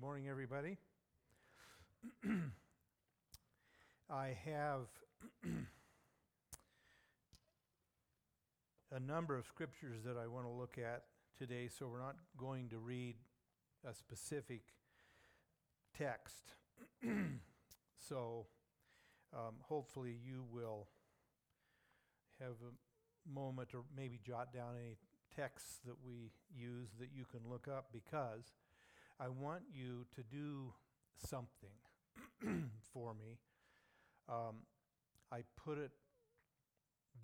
Morning, everybody. I have a number of scriptures that I want to look at today, so we're not going to read a specific text. So hopefully you will have a moment or maybe jot down any texts that we use that you can look up, because I want you to do something for me. I put it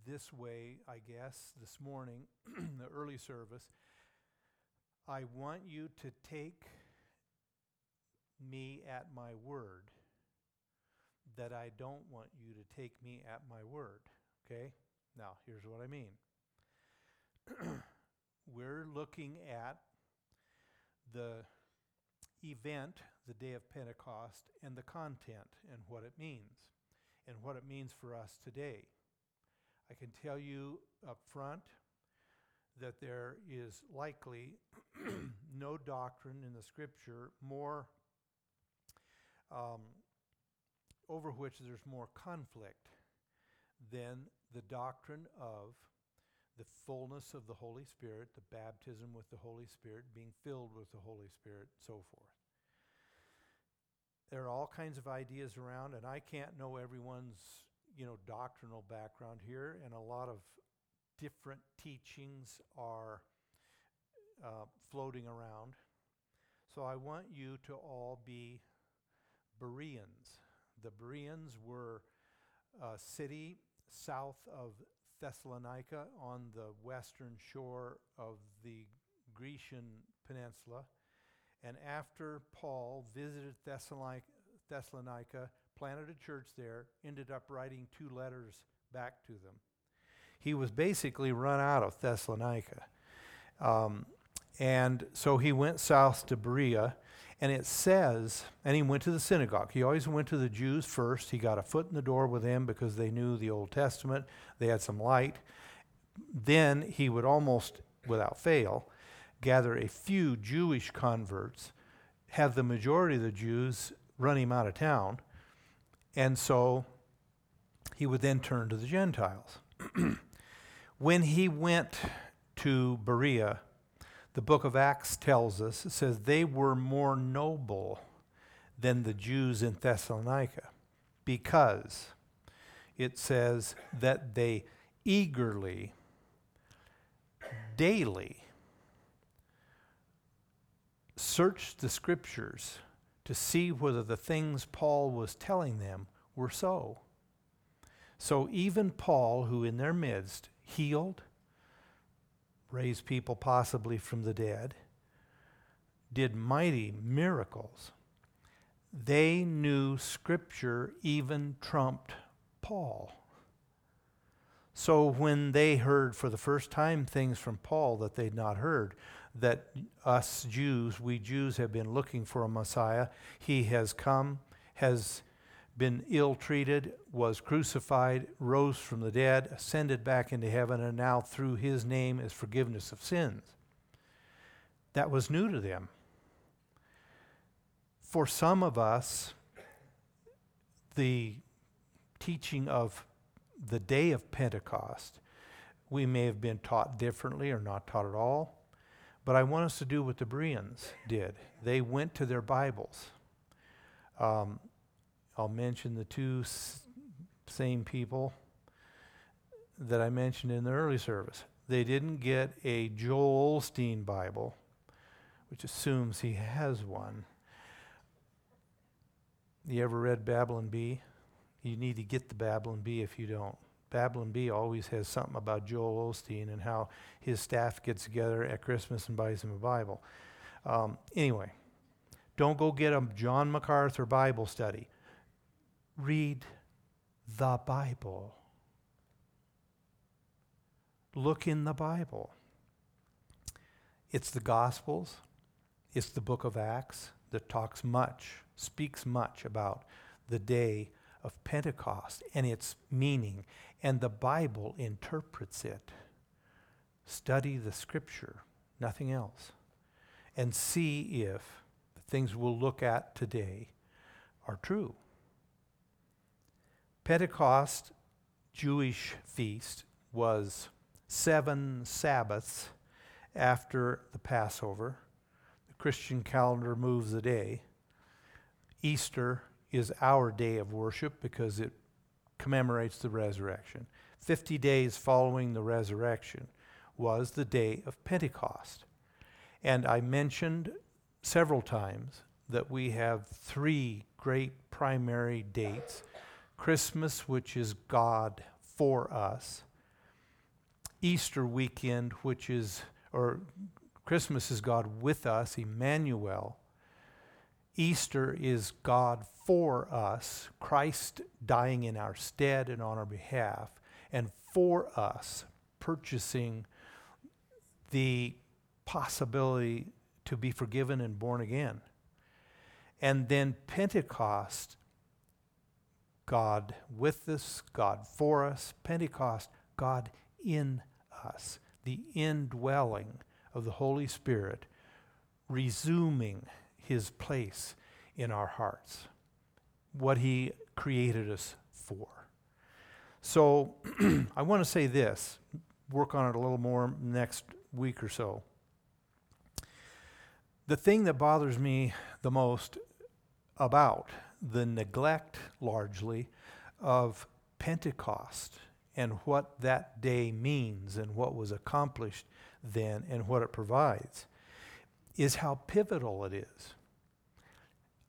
this way, I guess, this morning, the early service. I want you to take me at my word, that I don't want you to take me at my word, okay? Now, here's what I mean. We're looking at the event, the day of Pentecost, and the content and what it means, and what it means for us today. I can tell you up front that there is likely no doctrine in the Scripture more over which there's more conflict than the doctrine of the fullness of the Holy Spirit, the baptism with the Holy Spirit, being filled with the Holy Spirit, so forth. There are all kinds of ideas around, and I can't know everyone's, doctrinal background here, and a lot of different teachings are floating around. So I want you to all be Bereans. The Bereans were a city south of Thessalonica on the western shore of the Grecian Peninsula. And after Paul visited Thessalonica, planted a church there, ended up writing 2 letters back to them. He was basically run out of Thessalonica. And so he went south to Berea, and it says, and he went to the synagogue. He always went to the Jews first. He got a foot in the door with them because they knew the Old Testament. They had some light. Then he would almost, without fail, gather a few Jewish converts, have the majority of the Jews run him out of town, and so he would then turn to the Gentiles. When he went to Berea, the book of Acts tells us, it says, they were more noble than the Jews in Thessalonica, because it says that they eagerly, daily searched the Scriptures to see whether the things Paul was telling them were so. So even Paul, who in their midst healed, raise people possibly from the dead, did mighty miracles. They knew Scripture even trumped Paul. So when they heard for the first time things from Paul that they'd not heard, that we Jews have been looking for a Messiah, he has come, has been ill-treated, was crucified, rose from the dead, ascended back into heaven, and now through his name is forgiveness of sins. That was new to them. For some of us, the teaching of the day of Pentecost, we may have been taught differently or not taught at all, but I want us to do what the Bereans did. They went to their Bibles. I'll mention the 2 same people that I mentioned in the early service. They didn't get a Joel Osteen Bible, which assumes he has one. You ever read Babylon Bee? You need to get the Babylon Bee if you don't. Babylon Bee always has something about Joel Osteen and how his staff gets together at Christmas and buys him a Bible. Anyway, don't go get a John MacArthur Bible study. Read the Bible. Look in the Bible. It's the Gospels. It's the book of Acts that speaks much about the day of Pentecost and its meaning. And the Bible interprets it. Study the Scripture, nothing else. And see if the things we'll look at today are true. Pentecost, Jewish feast, was 7 Sabbaths after the Passover. The Christian calendar moves a day. Easter is our day of worship because it commemorates the resurrection. 50 days following the resurrection was the day of Pentecost. And I mentioned several times that we have 3 great primary dates. Christmas, which is God for us. Easter weekend, which is, or Christmas is God with us, Emmanuel. Easter is God for us, Christ dying in our stead and on our behalf, and for us, purchasing the possibility to be forgiven and born again. And then Pentecost, God with us, God for us. Pentecost, God in us, the indwelling of the Holy Spirit, resuming His place in our hearts, what He created us for. So I want to say this, work on it a little more next week or so. The thing that bothers me the most about the neglect, largely, of Pentecost and what that day means and what was accomplished then and what it provides is how pivotal it is.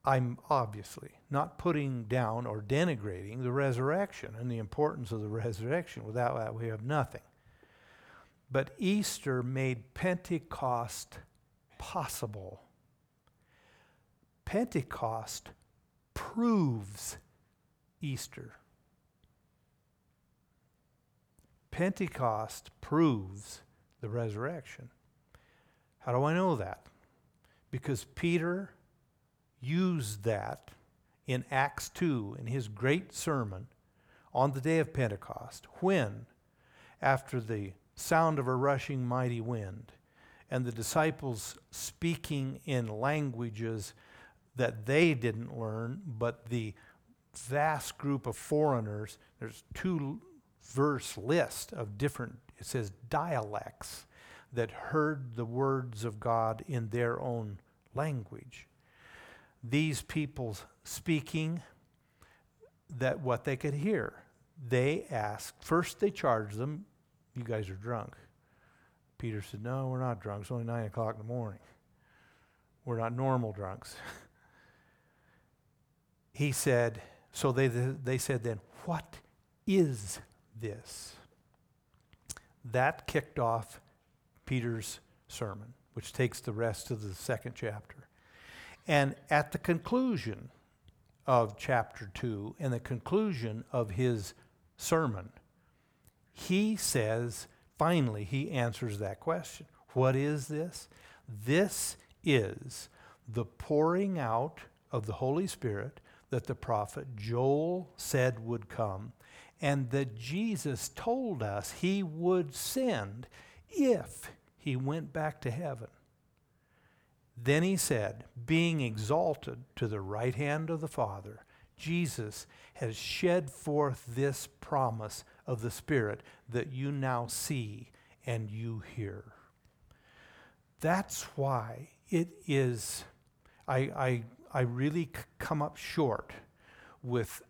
I'm obviously not putting down or denigrating the resurrection and the importance of the resurrection. Without that, we have nothing. But Easter made Pentecost possible. Pentecost proves Easter. Pentecost proves the resurrection. How do I know that? Because Peter used that in Acts 2 in his great sermon on the day of Pentecost, when, after the sound of a rushing mighty wind and the disciples speaking in languages that they didn't learn, but the vast group of foreigners, there's 2-verse list of different, it says dialects, that heard the words of God in their own language. These people speaking that what they could hear. They asked, first they charged them, you guys are drunk. Peter said, no, we're not drunk. It's only 9:00 in the morning. We're not normal drunks. He said, so they said then, what is this? That kicked off Peter's sermon, which takes the rest of the 2nd chapter. And at the conclusion of chapter 2 and the conclusion of his sermon, he says, finally, he answers that question. What is this? This is the pouring out of the Holy Spirit that the prophet Joel said would come, and that Jesus told us He would send if He went back to heaven. Then He said, being exalted to the right hand of the Father, Jesus has shed forth this promise of the Spirit that you now see and you hear. That's why it is, I really come up short with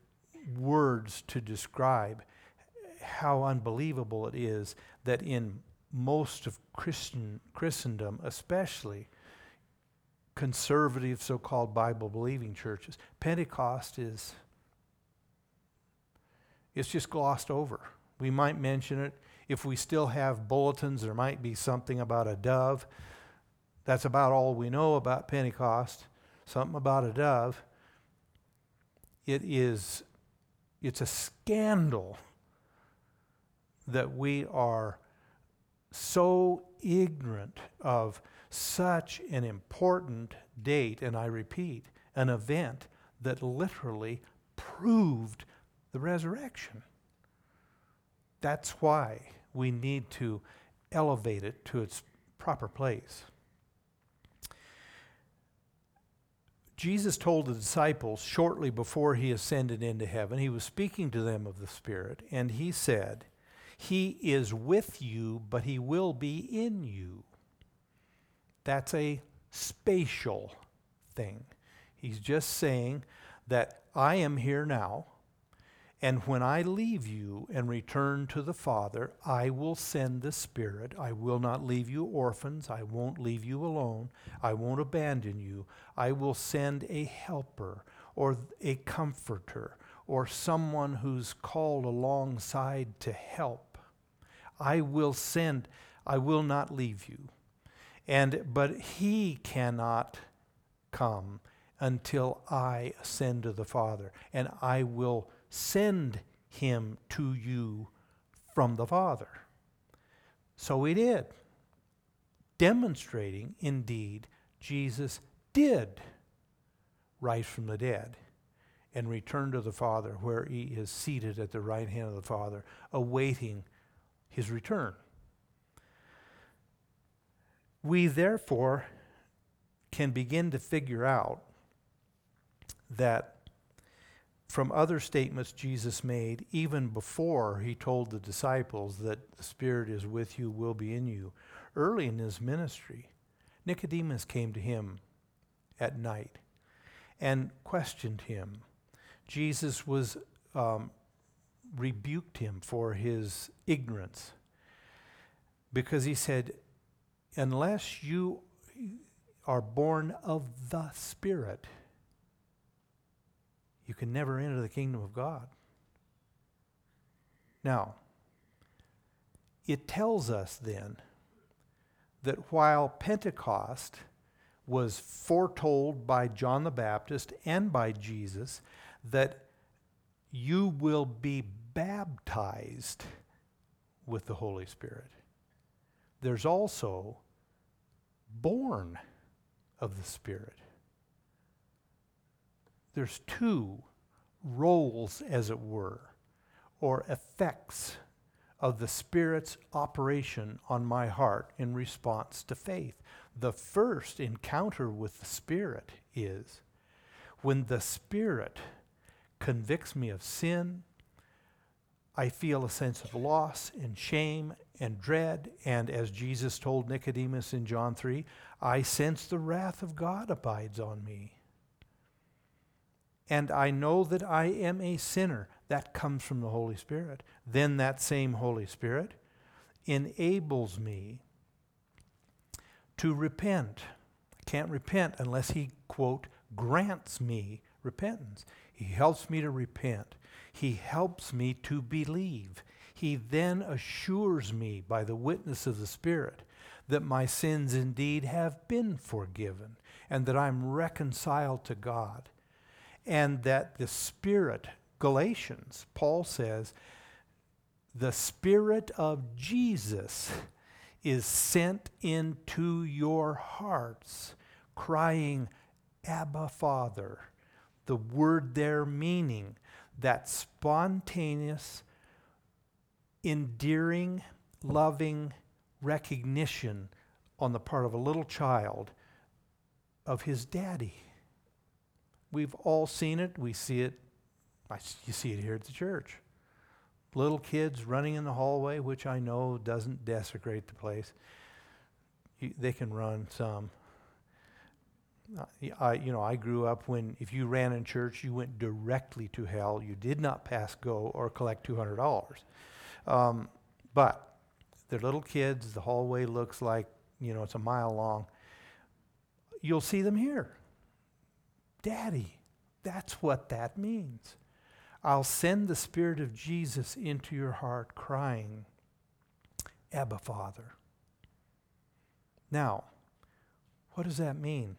words to describe how unbelievable it is that in most of Christendom, especially conservative so-called Bible-believing churches, Pentecost is, it's just glossed over. We might mention it. If we still have bulletins, there might be something about a dove. That's about all we know about Pentecost, something about a dove. It's a scandal that we are so ignorant of such an important date, and I repeat, an event that literally proved the resurrection. That's why we need to elevate it to its proper place. Jesus told the disciples shortly before he ascended into heaven, he was speaking to them of the Spirit, and he said, "He is with you, but he will be in you." That's a spatial thing. He's just saying that I am here now, and when I leave you and return to the Father, I will send the Spirit. I will not leave you orphans. I won't leave you alone. I won't abandon you. I will send a helper or a comforter or someone who's called alongside to help. I will not leave you. But he cannot come until I ascend to the Father, and I will send him to you from the Father. So he did, demonstrating indeed Jesus did rise from the dead and return to the Father, where he is seated at the right hand of the Father, awaiting his return. We therefore can begin to figure out that from other statements Jesus made, even before he told the disciples that the Spirit is with you, will be in you, early in his ministry, Nicodemus came to him at night and questioned him. Jesus was rebuked him for his ignorance, because he said, "Unless you are born of the Spirit, you can never enter the kingdom of God." Now, it tells us then that while Pentecost was foretold by John the Baptist and by Jesus, that you will be baptized with the Holy Spirit, there's also born of the Spirit. There's two roles, as it were, or effects of the Spirit's operation on my heart in response to faith. The first encounter with the Spirit is when the Spirit convicts me of sin, I feel a sense of loss and shame and dread, and as Jesus told Nicodemus in John 3, I sense the wrath of God abides on me. And I know that I am a sinner. That comes from the Holy Spirit. Then that same Holy Spirit enables me to repent. I can't repent unless he, quote, grants me repentance. He helps me to repent. He helps me to believe. He then assures me by the witness of the Spirit that my sins indeed have been forgiven and that I'm reconciled to God. And that the Spirit, Galatians, Paul says, the Spirit of Jesus is sent into your hearts, crying, "Abba, Father." The word there meaning that spontaneous, endearing, loving recognition on the part of a little child of his daddy. We've all seen it. We see it. You see it here at the church. Little kids running in the hallway, which I know doesn't desecrate the place. They can run some. I grew up when if you ran in church, you went directly to hell. You did not pass go or collect $200. But they're little kids. The hallway looks like, it's a mile long. You'll see them here. Daddy, that's what that means. I'll send the Spirit of Jesus into your heart crying, "Abba, Father." Now, what does that mean?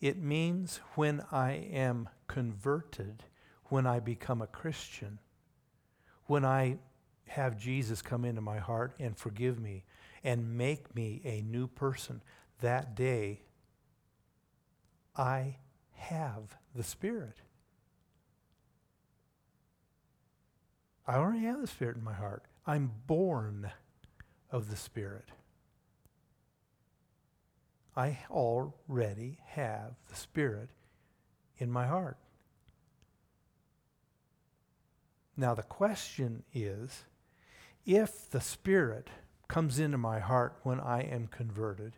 It means when I am converted, when I become a Christian, when I have Jesus come into my heart and forgive me and make me a new person, that day I have the Spirit. I already have the Spirit in my heart. I'm born of the Spirit. I already have the Spirit in my heart. Now the question is, if the Spirit comes into my heart when I am converted,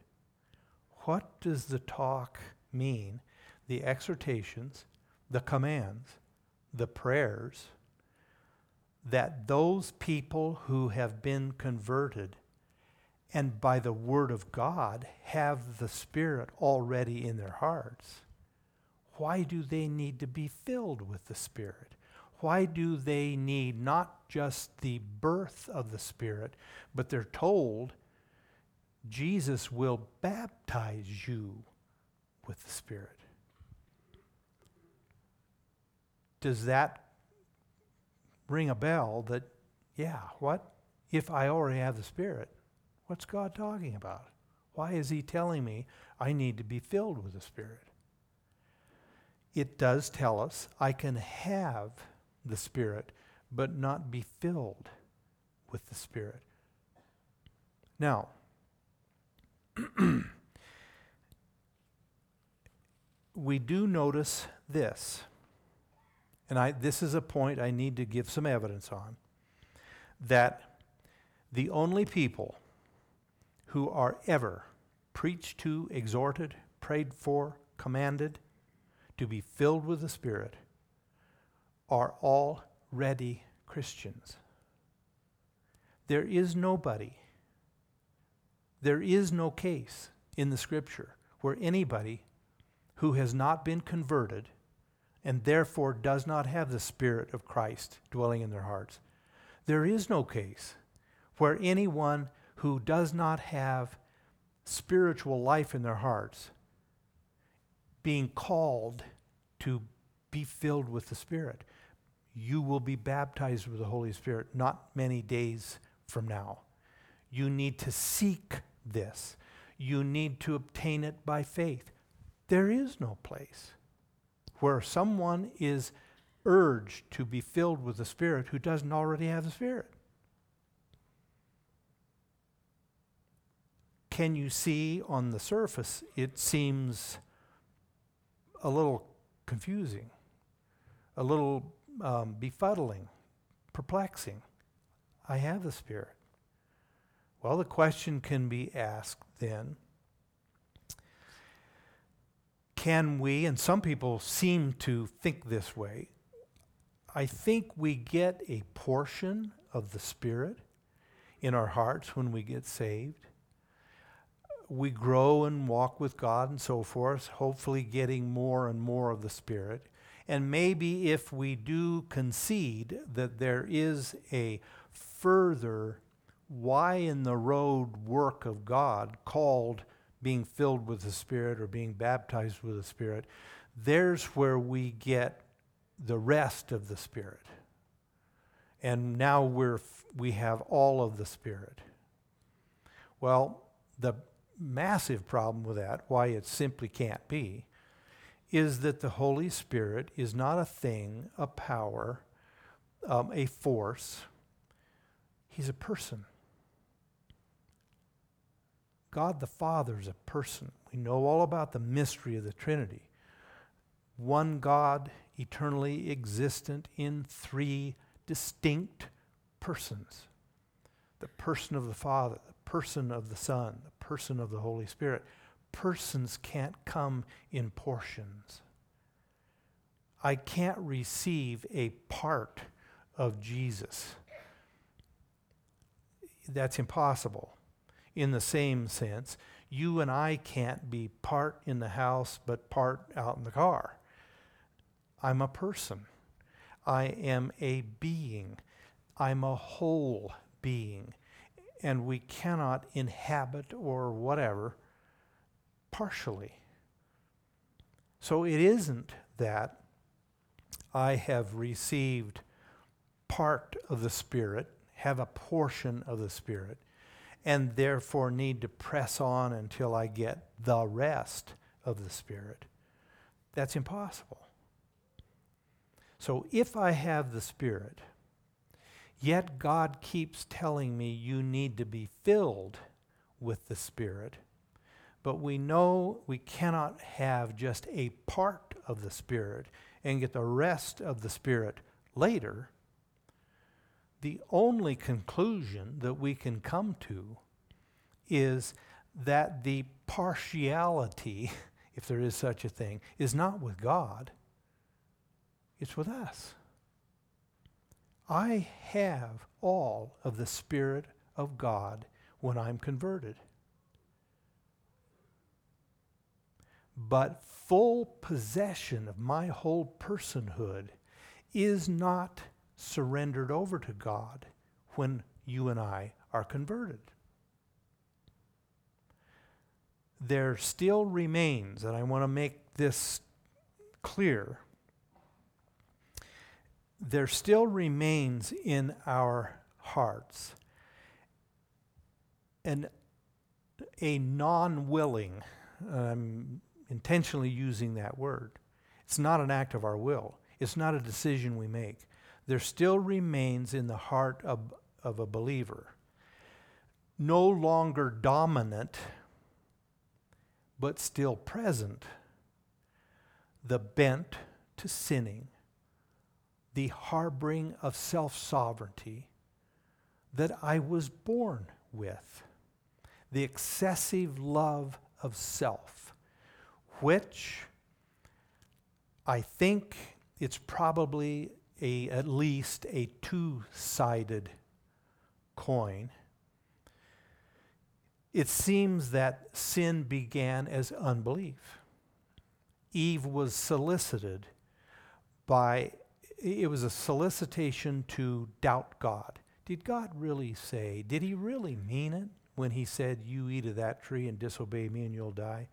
what does the talk mean? The exhortations, the commands, the prayers that those people who have been converted and by the Word of God have the Spirit already in their hearts, why do they need to be filled with the Spirit? Why do they need not just the birth of the Spirit, but they're told Jesus will baptize you with the Spirit? Does that ring a bell that, yeah, what? If I already have the Spirit, what's God talking about? Why is he telling me I need to be filled with the Spirit? It does tell us I can have the Spirit, but not be filled with the Spirit. Now, we do notice this, and this is a point I need to give some evidence on, that the only people who are ever preached to, exhorted, prayed for, commanded to be filled with the Spirit are already Christians. There is nobody, there is no case in the Scripture where anybody who has not been converted and therefore does not have the Spirit of Christ dwelling in their hearts. There is no case where anyone who does not have spiritual life in their hearts being called to be filled with the Spirit. You will be baptized with the Holy Spirit not many days from now. You need to seek this. You need to obtain it by faith. There is no place where someone is urged to be filled with the Spirit who doesn't already have the Spirit. Can you see on the surface it seems a little confusing, a little befuddling, perplexing? I have the Spirit. Well, the question can be asked then, can we, and some people seem to think this way, I think we get a portion of the Spirit in our hearts when we get saved. We grow and walk with God and so forth, hopefully getting more and more of the Spirit. And maybe if we do concede that there is a further why-in-the-road work of God called being filled with the Spirit or being baptized with the Spirit, there's where we get the rest of the Spirit. And now we have all of the Spirit. Well, the massive problem with that, why it simply can't be, is that the Holy Spirit is not a thing, a power, a force. He's a person. God the Father is a person. We know all about the mystery of the Trinity. One God, eternally existent in three distinct persons. The person of the Father, the person of the Son, the person of the Holy Spirit. Persons can't come in portions. I can't receive a part of Jesus. That's impossible. In the same sense, you and I can't be part in the house but part out in the car. I'm a person. I am a being. I'm a whole being. And we cannot inhabit or whatever partially. So it isn't that I have received part of the Spirit, have a portion of the Spirit, and therefore need to press on until I get the rest of the Spirit. That's impossible. So if I have the Spirit, yet God keeps telling me you need to be filled with the Spirit, But we know we cannot have just a part of the Spirit and get the rest of the Spirit later. The only conclusion that we can come to is that the partiality, if there is such a thing, is not with God. It's with us. I have all of the Spirit of God when I'm converted. But full possession of my whole personhood is not surrendered over to God when you and I are converted. There still remains, and I want to make this clear, there still remains in our hearts a non-willing, I'm intentionally using that word, it's not an act of our will, it's not a decision we make. There still remains in the heart of a believer, no longer dominant, but still present, the bent to sinning, the harboring of self-sovereignty that I was born with, the excessive love of self, which I think it's probably at least a two-sided coin. It seems that sin began as unbelief. Eve was solicited it was a solicitation to doubt God. Did God really say, did he really mean it when he said, you eat of that tree and disobey me and you'll die?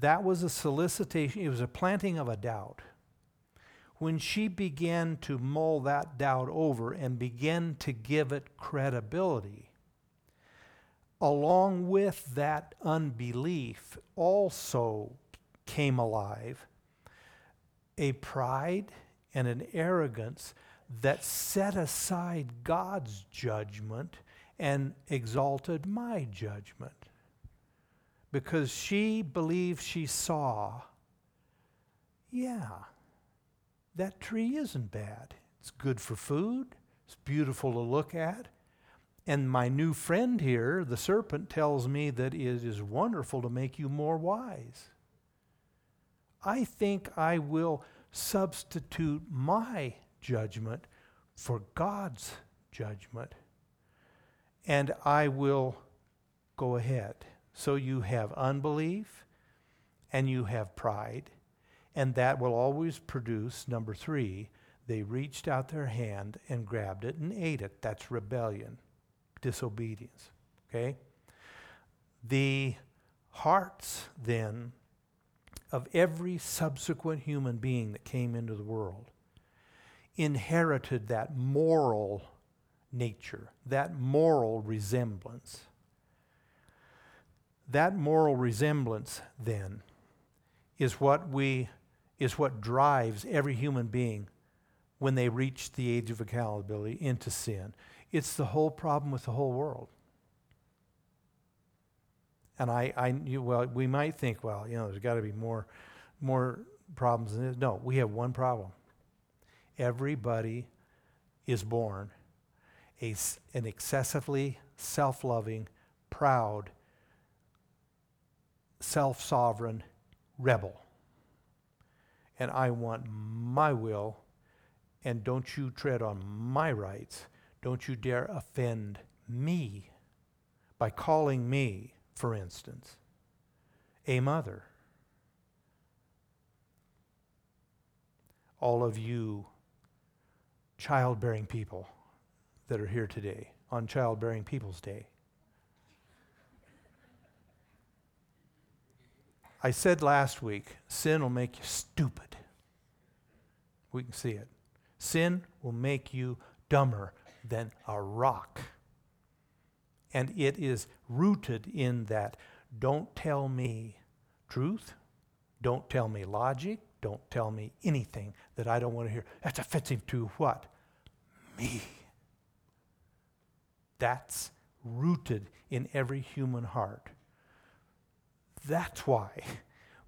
That was a solicitation, it was a planting of a doubt. When she began to mull that doubt over and began to give it credibility, along with that unbelief also came alive a pride and an arrogance that set aside God's judgment and exalted my judgment. Because she believed she saw, yeah, that tree isn't bad. It's good for food. It's beautiful to look at. And my new friend here, the serpent, tells me that it is wonderful to make you more wise. I think I will substitute my judgment for God's judgment. And I will go ahead. So you have unbelief and you have pride. And that will always produce, number three, they reached out their hand and grabbed it and ate it. That's rebellion, disobedience, okay? The hearts, then, of every subsequent human being that came into the world inherited that moral nature, that moral resemblance. That moral resemblance, then, is what drives every human being when they reach the age of accountability into sin. It's the whole problem with the whole world. And we might think, well, you know, there's got to be more problems than this. No, we have one problem. Everybody is born an excessively self-loving, proud, self-sovereign rebel. And I want my will, and don't you tread on my rights. Don't you dare offend me by calling me, for instance, a mother. All of you childbearing people that are here today on Childbearing People's Day, I said last week, sin will make you stupid. We can see it. Sin will make you dumber than a rock. And it is rooted in that don't tell me truth, don't tell me logic, don't tell me anything that I don't want to hear. That's offensive to what? Me. That's rooted in every human heart. That's why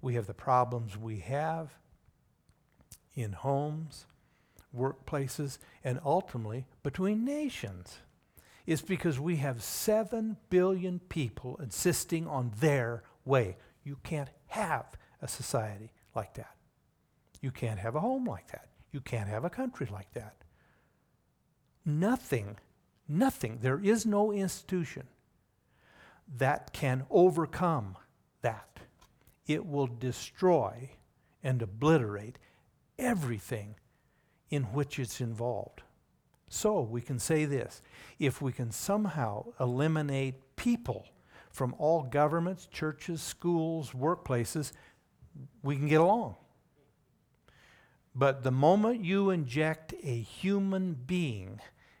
we have the problems we have in homes, workplaces, and ultimately between nations. It's because we have 7 billion people insisting on their way. You can't have a society like that. You can't have a home like that. You can't have a country like that. Nothing, there is no institution that can overcome that. It will destroy and obliterate everything in which it's involved. So we can say this: if we can somehow eliminate people from all governments, churches, schools, workplaces, we can get along. But the moment you inject a human being,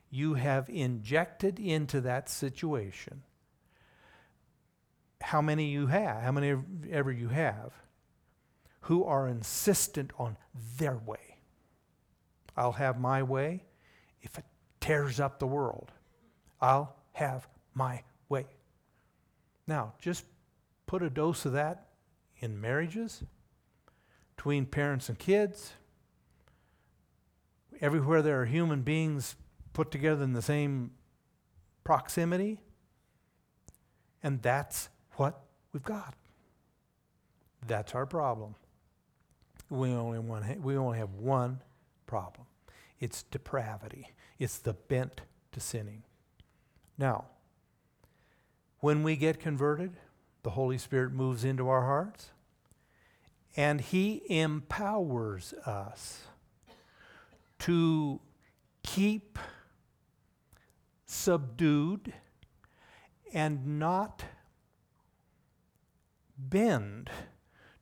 you have injected into that situation how many you have, how many ever you have, who are insistent on their way. I'll have my way if it tears up the world. I'll have my way. Now, just put a dose of that in marriages, between parents and kids, everywhere there are human beings put together in the same proximity, and that's what we've got. That's our problem. We only have one problem. It's depravity. It's the bent to sinning. Now, when we get converted, the Holy Spirit moves into our hearts, and He empowers us to keep subdued and not bend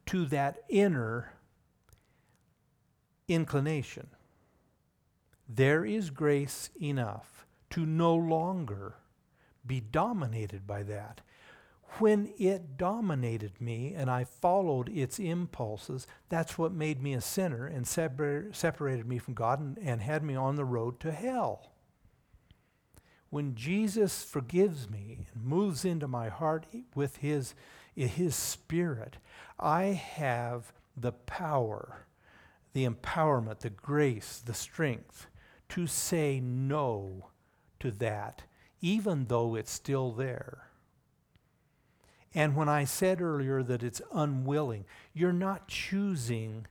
to that inner inclination. There is grace enough to no longer be dominated by that. When it dominated me and I followed its impulses, that's what made me a sinner and separated me from God and had me on the road to hell. When Jesus forgives me and moves into my heart with His Spirit, I have the power, the empowerment, the grace, the strength to say no to that, even though it's still there. And when I said earlier that it's unwilling, you're not choosing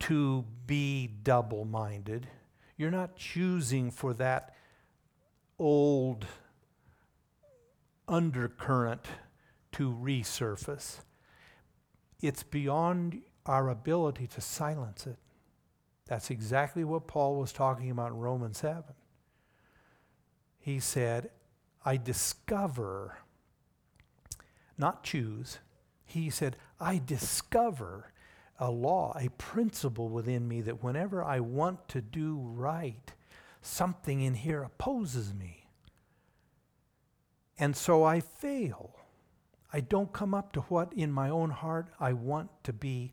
to be double-minded. You're not choosing for that old undercurrent to resurface. It's beyond our ability to silence it. That's exactly what Paul was talking about in Romans 7. He said, I discover... not choose. He said, I discover a law, a principle within me that whenever I want to do right, something in here opposes me. And so I fail. I don't come up to what in my own heart I want to be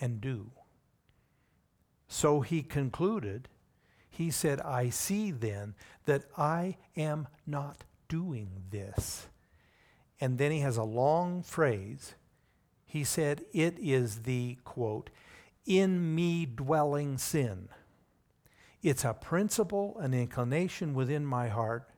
and do. So he concluded, he said, I see then that I am not doing this. And then he has a long phrase. He said, it is the, quote, in me dwelling sin. It's a principle, an inclination within my heart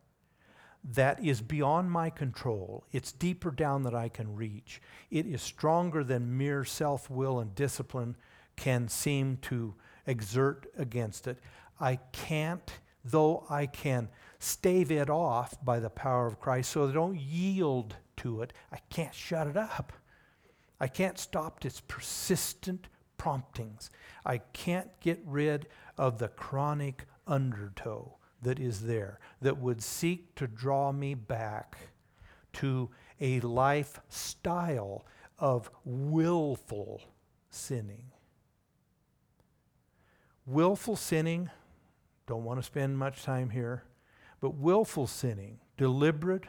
that is beyond my control. It's deeper down than I can reach. It is stronger than mere self-will and discipline can seem to exert against it. I can't, though I can stave it off by the power of Christ so they don't yield to it. I can't shut it up. I can't stop its persistent promptings. I can't get rid of the chronic undertow that is there that would seek to draw me back to a lifestyle of willful sinning. Willful sinning, don't want to spend much time here, but willful sinning, deliberate,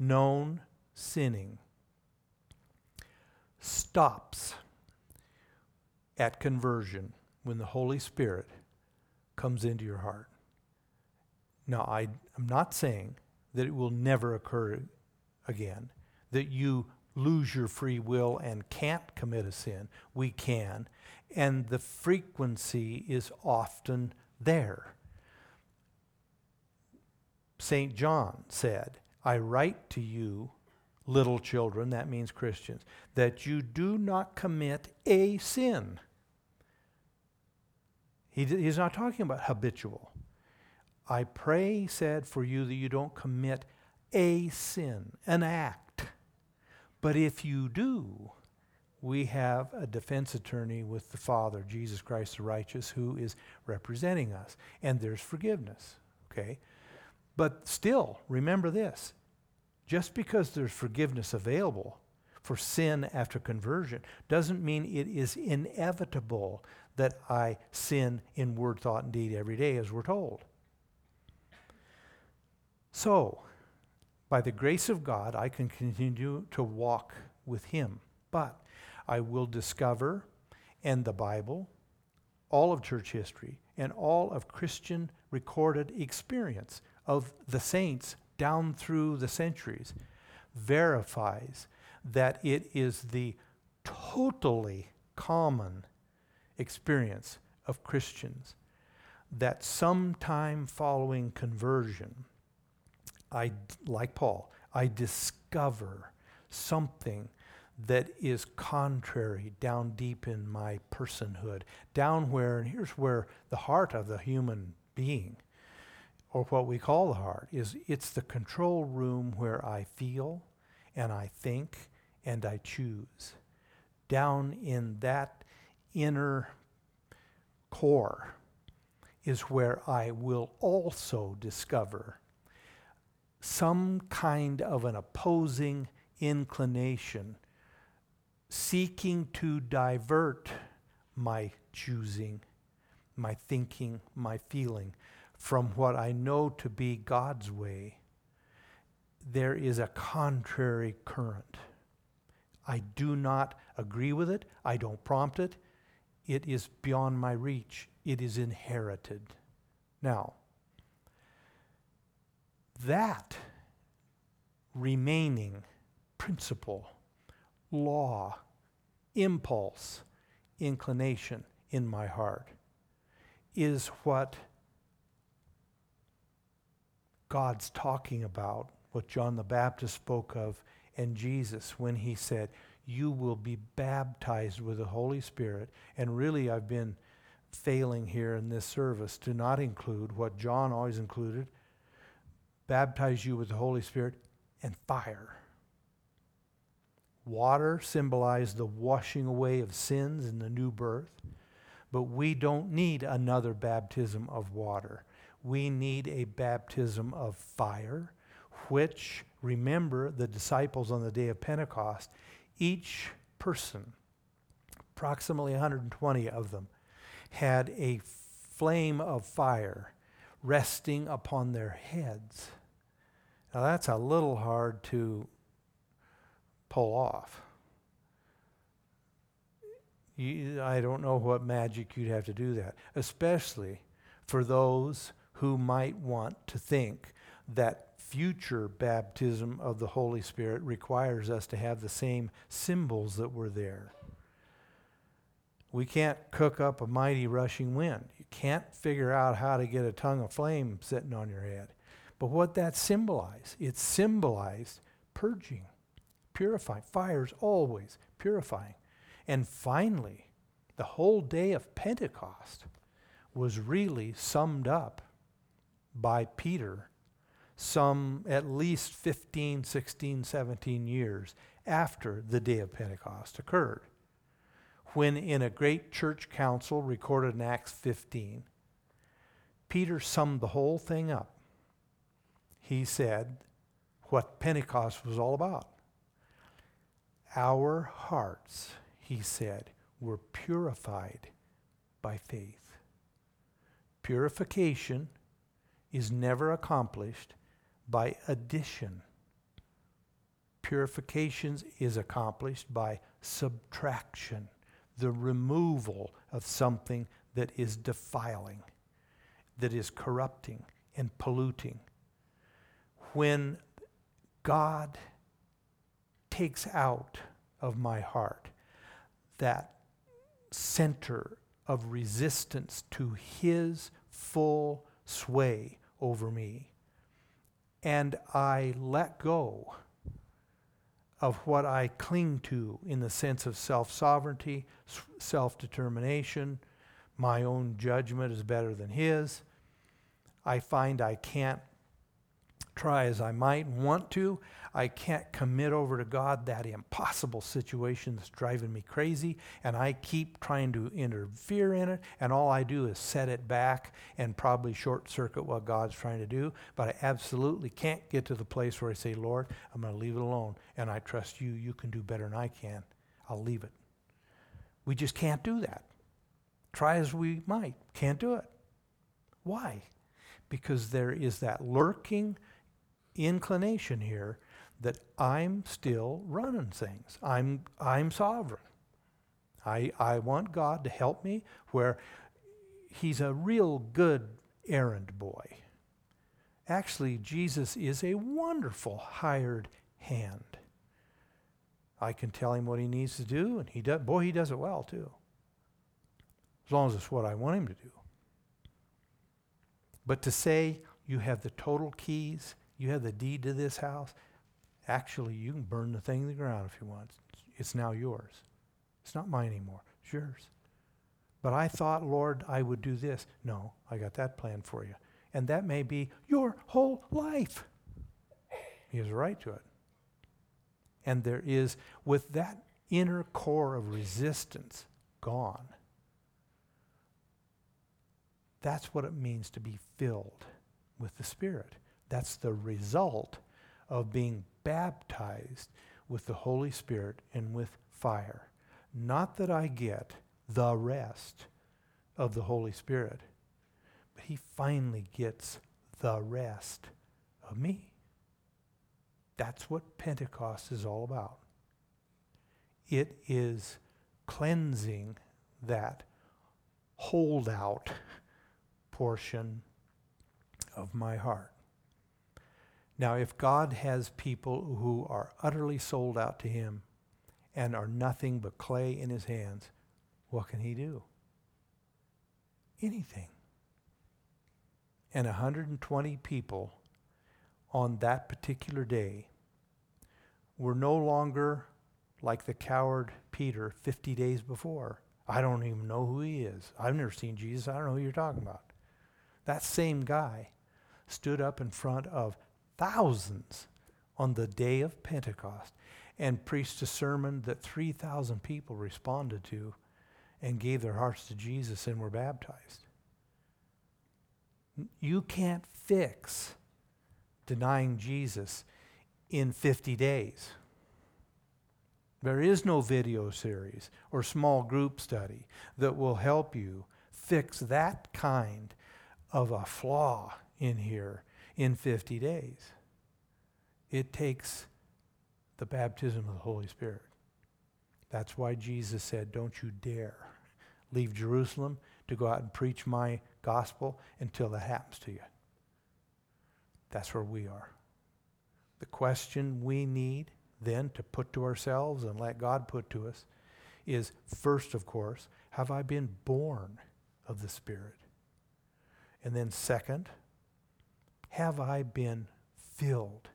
known sinning, stops at conversion when the Holy Spirit comes into your heart. Now, I'm not saying that it will never occur again, that you lose your free will and can't commit a sin. We can. And the frequency is often there. St. John said, I write to you, little children, that means Christians, that you do not commit a sin. He's not talking about habitual. I pray, he said, for you that you don't commit a sin, an act. But if you do, we have a defense attorney with the Father, Jesus Christ the righteous, who is representing us. And there's forgiveness, okay? But still, remember this. Just because there's forgiveness available for sin after conversion doesn't mean it is inevitable that I sin in word, thought, and deed every day, as we're told. So, by the grace of God, I can continue to walk with Him. But I will discover, and the Bible, all of church history, and all of Christian recorded experience of the saints down through the centuries, verifies that it is the totally common experience of Christians that sometime following conversion, I, like Paul, I discover something that is contrary down deep in my personhood, down where, and here's where the heart of the human being, or what we call the heart, is it's the control room where I feel and I think and I choose. Down in that inner core is where I will also discover some kind of an opposing inclination seeking to divert my choosing, my thinking, my feeling from what I know to be God's way. There is a contrary current. I do not agree with it. I don't prompt it. It is beyond my reach. It is inherited. Now, that remaining principle, law, impulse, inclination in my heart is what God's talking about, what John the Baptist spoke of, and Jesus when he said, you will be baptized with the Holy Spirit. And really, I've been failing here in this service to not include what John always included, baptize you with the Holy Spirit and fire. Water symbolized the washing away of sins and the new birth, but we don't need another baptism of water. We need a baptism of fire, which, remember the disciples on the day of Pentecost, each person, approximately 120 of them, had a flame of fire resting upon their heads. Now that's a little hard to pull off. I don't know what magic you'd have to do that, especially for those who might want to think that future baptism of the Holy Spirit requires us to have the same symbols that were there. We can't cook up a mighty rushing wind. You can't figure out how to get a tongue of flame sitting on your head. But what that symbolized, it symbolized purging, purifying. Fire's always purifying. And finally, the whole day of Pentecost was really summed up by Peter some at least 15, 16, 17 years after the day of Pentecost occurred, when in a great church council recorded in Acts 15, Peter summed the whole thing up. He said what Pentecost was all about. Our hearts, he said, were purified by faith. Purification is never accomplished by addition. Purification is accomplished by subtraction, the removal of something that is defiling, that is corrupting and polluting. when God takes out of my heart that center of resistance to his full sway over me, and I let go of what I cling to in the sense of self-sovereignty, self-determination, my own judgment is better than his, I find I can't try as I might want to, I can't commit over to God that impossible situation that's driving me crazy, and I keep trying to interfere in it, and all I do is set it back and probably short circuit what God's trying to do, but I absolutely can't get to the place where I say, Lord, I'm going to leave it alone, and I trust you, you can do better than I can, I'll leave it. We just can't do that. Try as we might, can't do it. Why? Because there is that lurking inclination here that I'm still running things. I'm sovereign. I want God to help me where he's a real good errand boy. Actually, Jesus is a wonderful hired hand. I can tell him what he needs to do, and he does. Boy, he does it well too. As long as it's what I want him to do. But to say you have the total keys, you have the deed to this house, actually you can burn the thing to the ground if you want. It's now yours. It's not mine anymore. It's yours. But I thought, Lord, I would do this. No, I got that plan for you. And that may be your whole life. He has a right to it. And there is, with that inner core of resistance gone, that's what it means to be filled with the Spirit. That's the result of being baptized with the Holy Spirit and with fire. Not that I get the rest of the Holy Spirit, but he finally gets the rest of me. That's what Pentecost is all about. It is cleansing that holdout portion of my heart. Now, if God has people who are utterly sold out to him and are nothing but clay in his hands, what can he do? Anything. And 120 people on that particular day were no longer like the coward Peter 50 days before. I don't even know who he is. I've never seen Jesus. I don't know who you're talking about. That same guy stood up in front of thousands on the day of Pentecost and preached a sermon that 3,000 people responded to and gave their hearts to Jesus and were baptized. You can't fix denying Jesus in 50 days. There is no video series or small group study that will help you fix that kind of a flaw in here in 50 days. It takes the baptism of the Holy Spirit. That's why Jesus said, don't you dare leave Jerusalem to go out and preach my gospel until that happens to you. That's where we are. The question we need then to put to ourselves and let God put to us is, first, of course, have I been born of the Spirit? And then second, have I been filled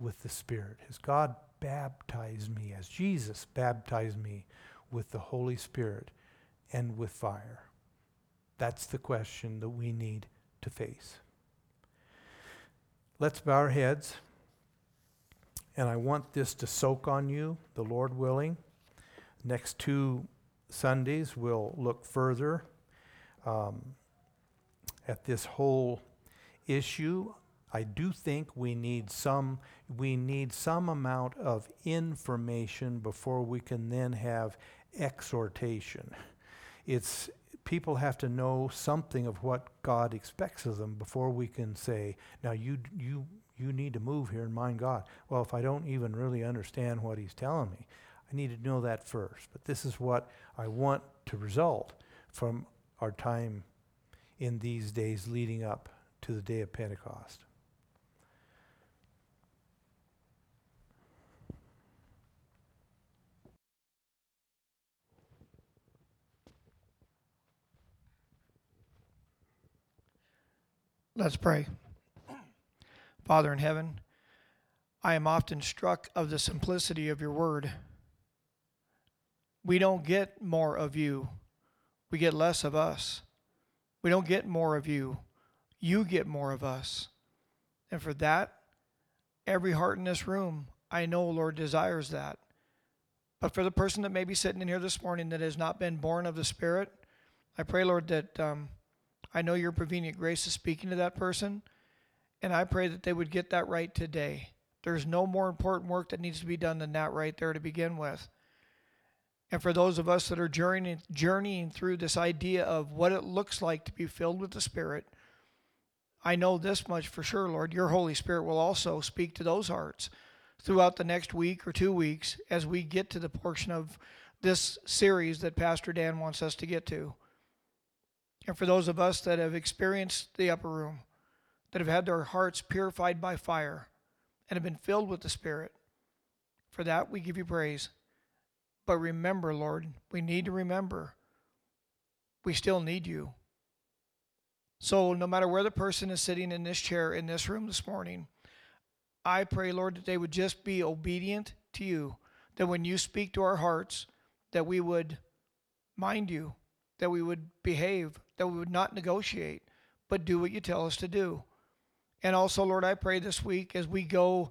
with the Spirit? Has God baptized me as Jesus baptized me with the Holy Spirit and with fire? That's the question that we need to face. Let's bow our heads. And I want this to soak on you, the Lord willing. Next two Sundays, we'll look further at this whole issue. I do think we need some amount of information before we can then have exhortation. It's people have to know something of what God expects of them before we can say, now you need to move here and mind God. Well, if I don't even really understand what he's telling me, I need to know that first. But this is what I want to result from our time in these days leading up to the day of Pentecost. Let's pray. Father in heaven, I am often struck of the simplicity of your word. We don't get more of you. We get less of us. We don't get more of you. You get more of us. And for that, every heart in this room, I know, Lord, desires that. But for the person that may be sitting in here this morning that has not been born of the Spirit, I pray, Lord, that I know your prevenient grace is speaking to that person, and I pray that they would get that right today. There's no more important work that needs to be done than that right there to begin with. And for those of us that are journeying through this idea of what it looks like to be filled with the Spirit, I know this much for sure, Lord, your Holy Spirit will also speak to those hearts throughout the next week or 2 weeks as we get to the portion of this series that Pastor Dan wants us to get to. And for those of us that have experienced the upper room, that have had their hearts purified by fire and have been filled with the Spirit, for that we give you praise. But remember, Lord, we need to remember we still need you. So no matter where the person is sitting in this chair in this room this morning, I pray, Lord, that they would just be obedient to you, that when you speak to our hearts, that we would mind you, that we would behave, that we would not negotiate, but do what you tell us to do. And also, Lord, I pray this week as we go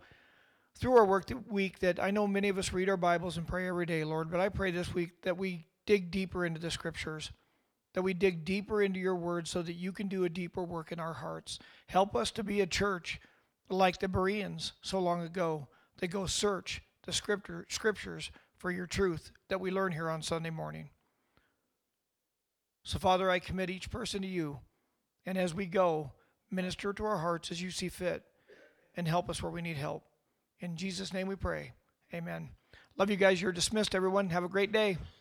through our work week that I know many of us read our Bibles and pray every day, Lord, but I pray this week that we dig deeper into the Scriptures, that we dig deeper into your word so that you can do a deeper work in our hearts. Help us to be a church like the Bereans so long ago. They go search the Scriptures for your truth that we learn here on Sunday morning. So, Father, I commit each person to you. And as we go, minister to our hearts as you see fit and help us where we need help. In Jesus' name we pray. Amen. Love you guys. You're dismissed, everyone. Have a great day.